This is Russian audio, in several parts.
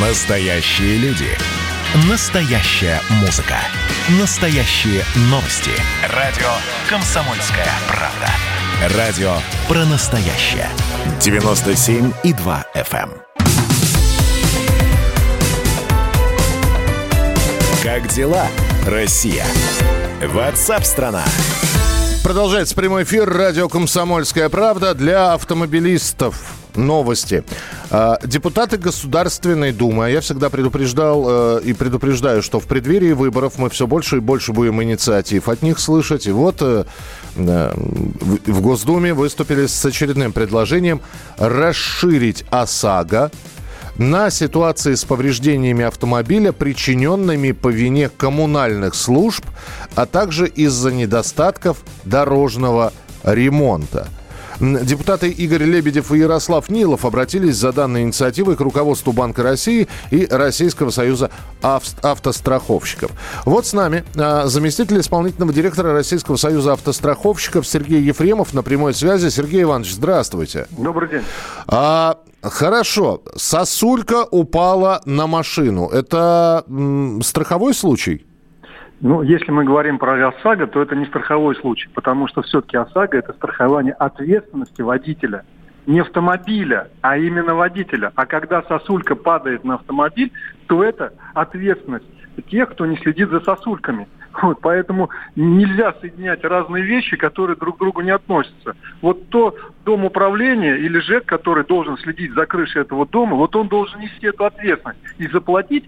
Настоящие люди. Настоящая музыка. Настоящие новости. Радио «Комсомольская правда». Радио про настоящее. 97,2 FM. Как дела, Россия? Ватсап-страна. Продолжается прямой эфир радио «Комсомольская правда» для автомобилистов. Новости. Депутаты Государственной Думы, я всегда предупреждал и предупреждаю, что в преддверии выборов мы все больше и больше будем инициатив от них слышать. И вот в Госдуме выступили с очередным предложением расширить ОСАГО на ситуации с повреждениями автомобиля, причиненными по вине коммунальных служб, а также из-за недостатков дорожного ремонта. Депутаты Игорь Лебедев и Ярослав Нилов обратились за данной инициативой к руководству Банка России и Российского союза автостраховщиков. Вот с нами заместитель исполнительного директора Российского союза автостраховщиков Сергей Ефремов на прямой связи. Сергей Иванович, здравствуйте. Добрый день. Хорошо. Сосулька упала на машину. Это страховой случай? Ну, если мы говорим про ОСАГО, то это не страховой случай, потому что все-таки ОСАГО – это страхование ответственности водителя. Не автомобиля, а именно водителя. А когда сосулька падает на автомобиль, то это ответственность тех, кто не следит за сосульками. Вот, поэтому нельзя соединять разные вещи, которые друг к другу не относятся. Вот то дом управления или ЖЭК, который должен следить за крышей этого дома, вот он должен нести эту ответственность и заплатить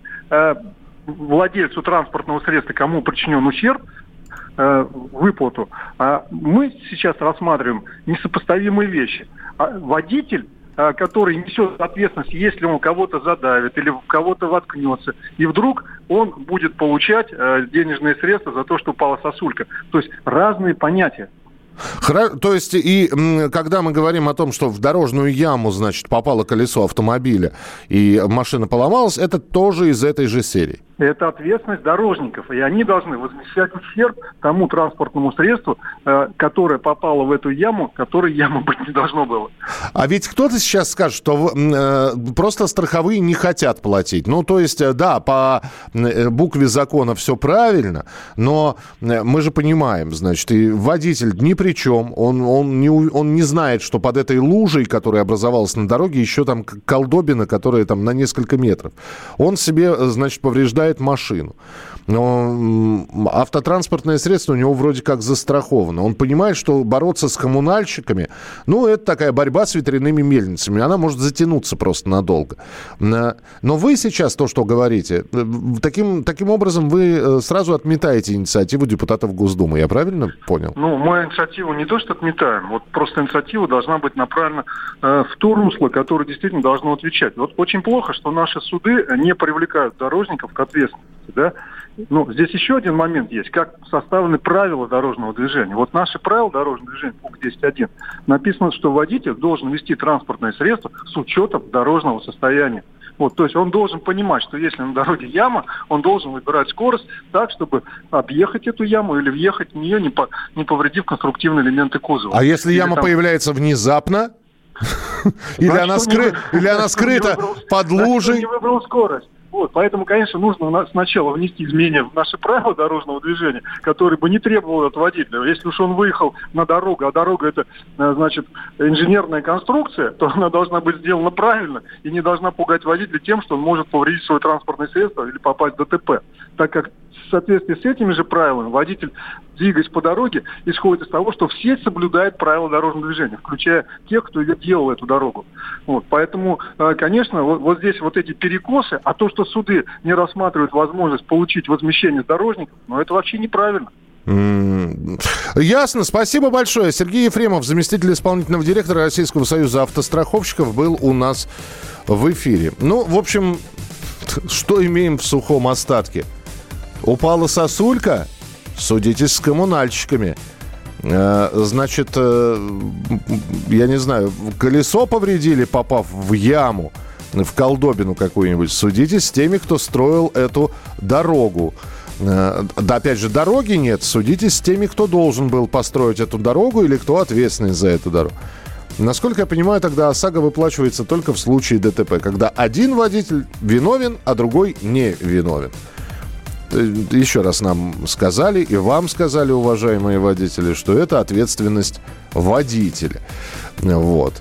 владельцу транспортного средства, кому причинен ущерб, выплату. Мы сейчас рассматриваем несопоставимые вещи. Водитель, который несет ответственность, если он кого-то задавит или в кого-то воткнется, и вдруг он будет получать денежные средства за то, что упала сосулька. То есть разные понятия. То есть, и когда мы говорим о том, что в дорожную яму, значит, попало колесо автомобиля и машина поломалась, это тоже из этой же серии. Это ответственность дорожников, и они должны возмещать ущерб тому транспортному средству, которое попало в эту яму, которой ямы быть не должно было. А ведь кто-то сейчас скажет, что просто страховые не хотят платить. Ну, то есть, да, по букве закона все правильно, но мы же понимаем, значит, и водитель ни при чем, он не знает, что под этой лужей, которая образовалась на дороге, еще там колдобина, которая там на несколько метров. Он себе, значит, повреждает машину. Но автотранспортное средство у него вроде как застраховано. Он понимает, что бороться с коммунальщиками, ну, это такая борьба с ветряными мельницами. Она может затянуться просто надолго. Но вы сейчас то, что говорите, таким образом вы сразу отметаете инициативу депутатов Госдумы. Я правильно понял? Ну, мы инициативу не то, что отметаем. Вот просто инициатива должна быть направлена в то русло, которое действительно должно отвечать. Вот очень плохо, что наши суды не привлекают дорожников к ответственности, да? Ну, здесь еще один момент есть, как составлены правила дорожного движения. Вот наши правила дорожного движения, пункт 10.1, написано, что водитель должен вести транспортное средство с учетом дорожного состояния. Вот, то есть он должен понимать, что если на дороге яма, он должен выбирать скорость так, чтобы объехать эту яму или въехать в нее, не повредив конструктивные элементы кузова. А если яма появляется внезапно? Или она скрыта под лужей? Он не выбрал скорость. Вот, поэтому, конечно, нужно сначала внести изменения в наши правила дорожного движения, которые бы не требовали от водителя. Если уж он выехал на дорогу, а дорога это, значит, инженерная конструкция, то она должна быть сделана правильно и не должна пугать водителя тем, что он может повредить свое транспортное средство или попасть в ДТП. Так как в соответствии с этими же правилами водитель, двигаясь по дороге, исходит из того, что все соблюдают правила дорожного движения, включая тех, кто делал эту дорогу. Вот, поэтому, конечно, вот здесь вот эти перекосы, а то, что суды не рассматривают возможность получить возмещение дорожников, но это вообще неправильно. Ясно, спасибо большое. Сергей Ефремов, заместитель исполнительного директора Российского союза автостраховщиков, был у нас в эфире. Ну, в общем, что имеем в сухом остатке? Упала сосулька? Судитесь с коммунальщиками. Значит, я не знаю, колесо повредили, попав в яму, в колдобину какую-нибудь. Судитесь с теми, кто строил эту дорогу. Да, опять же, дороги нет. Судитесь с теми, кто должен был построить эту дорогу или кто ответственный за эту дорогу. Насколько я понимаю, тогда ОСАГО выплачивается только в случае ДТП, когда один водитель виновен, а другой не виновен. Еще раз нам сказали, и вам сказали, уважаемые водители, что это ответственность водителя. Вот.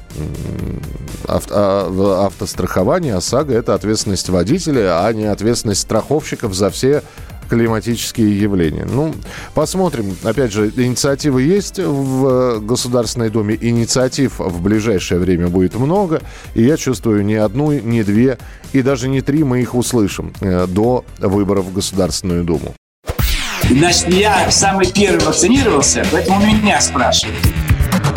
Автострахование ОСАГО – это ответственность водителя, а не ответственность страховщиков за все климатические явления. Ну, посмотрим. Опять же, инициативы есть в Государственной Думе. Инициатив в ближайшее время будет много. И я чувствую, ни одну, ни две, и даже не три мы их услышим до выборов в Государственную Думу. Значит, я самый первый вакцинировался, поэтому меня спрашивают.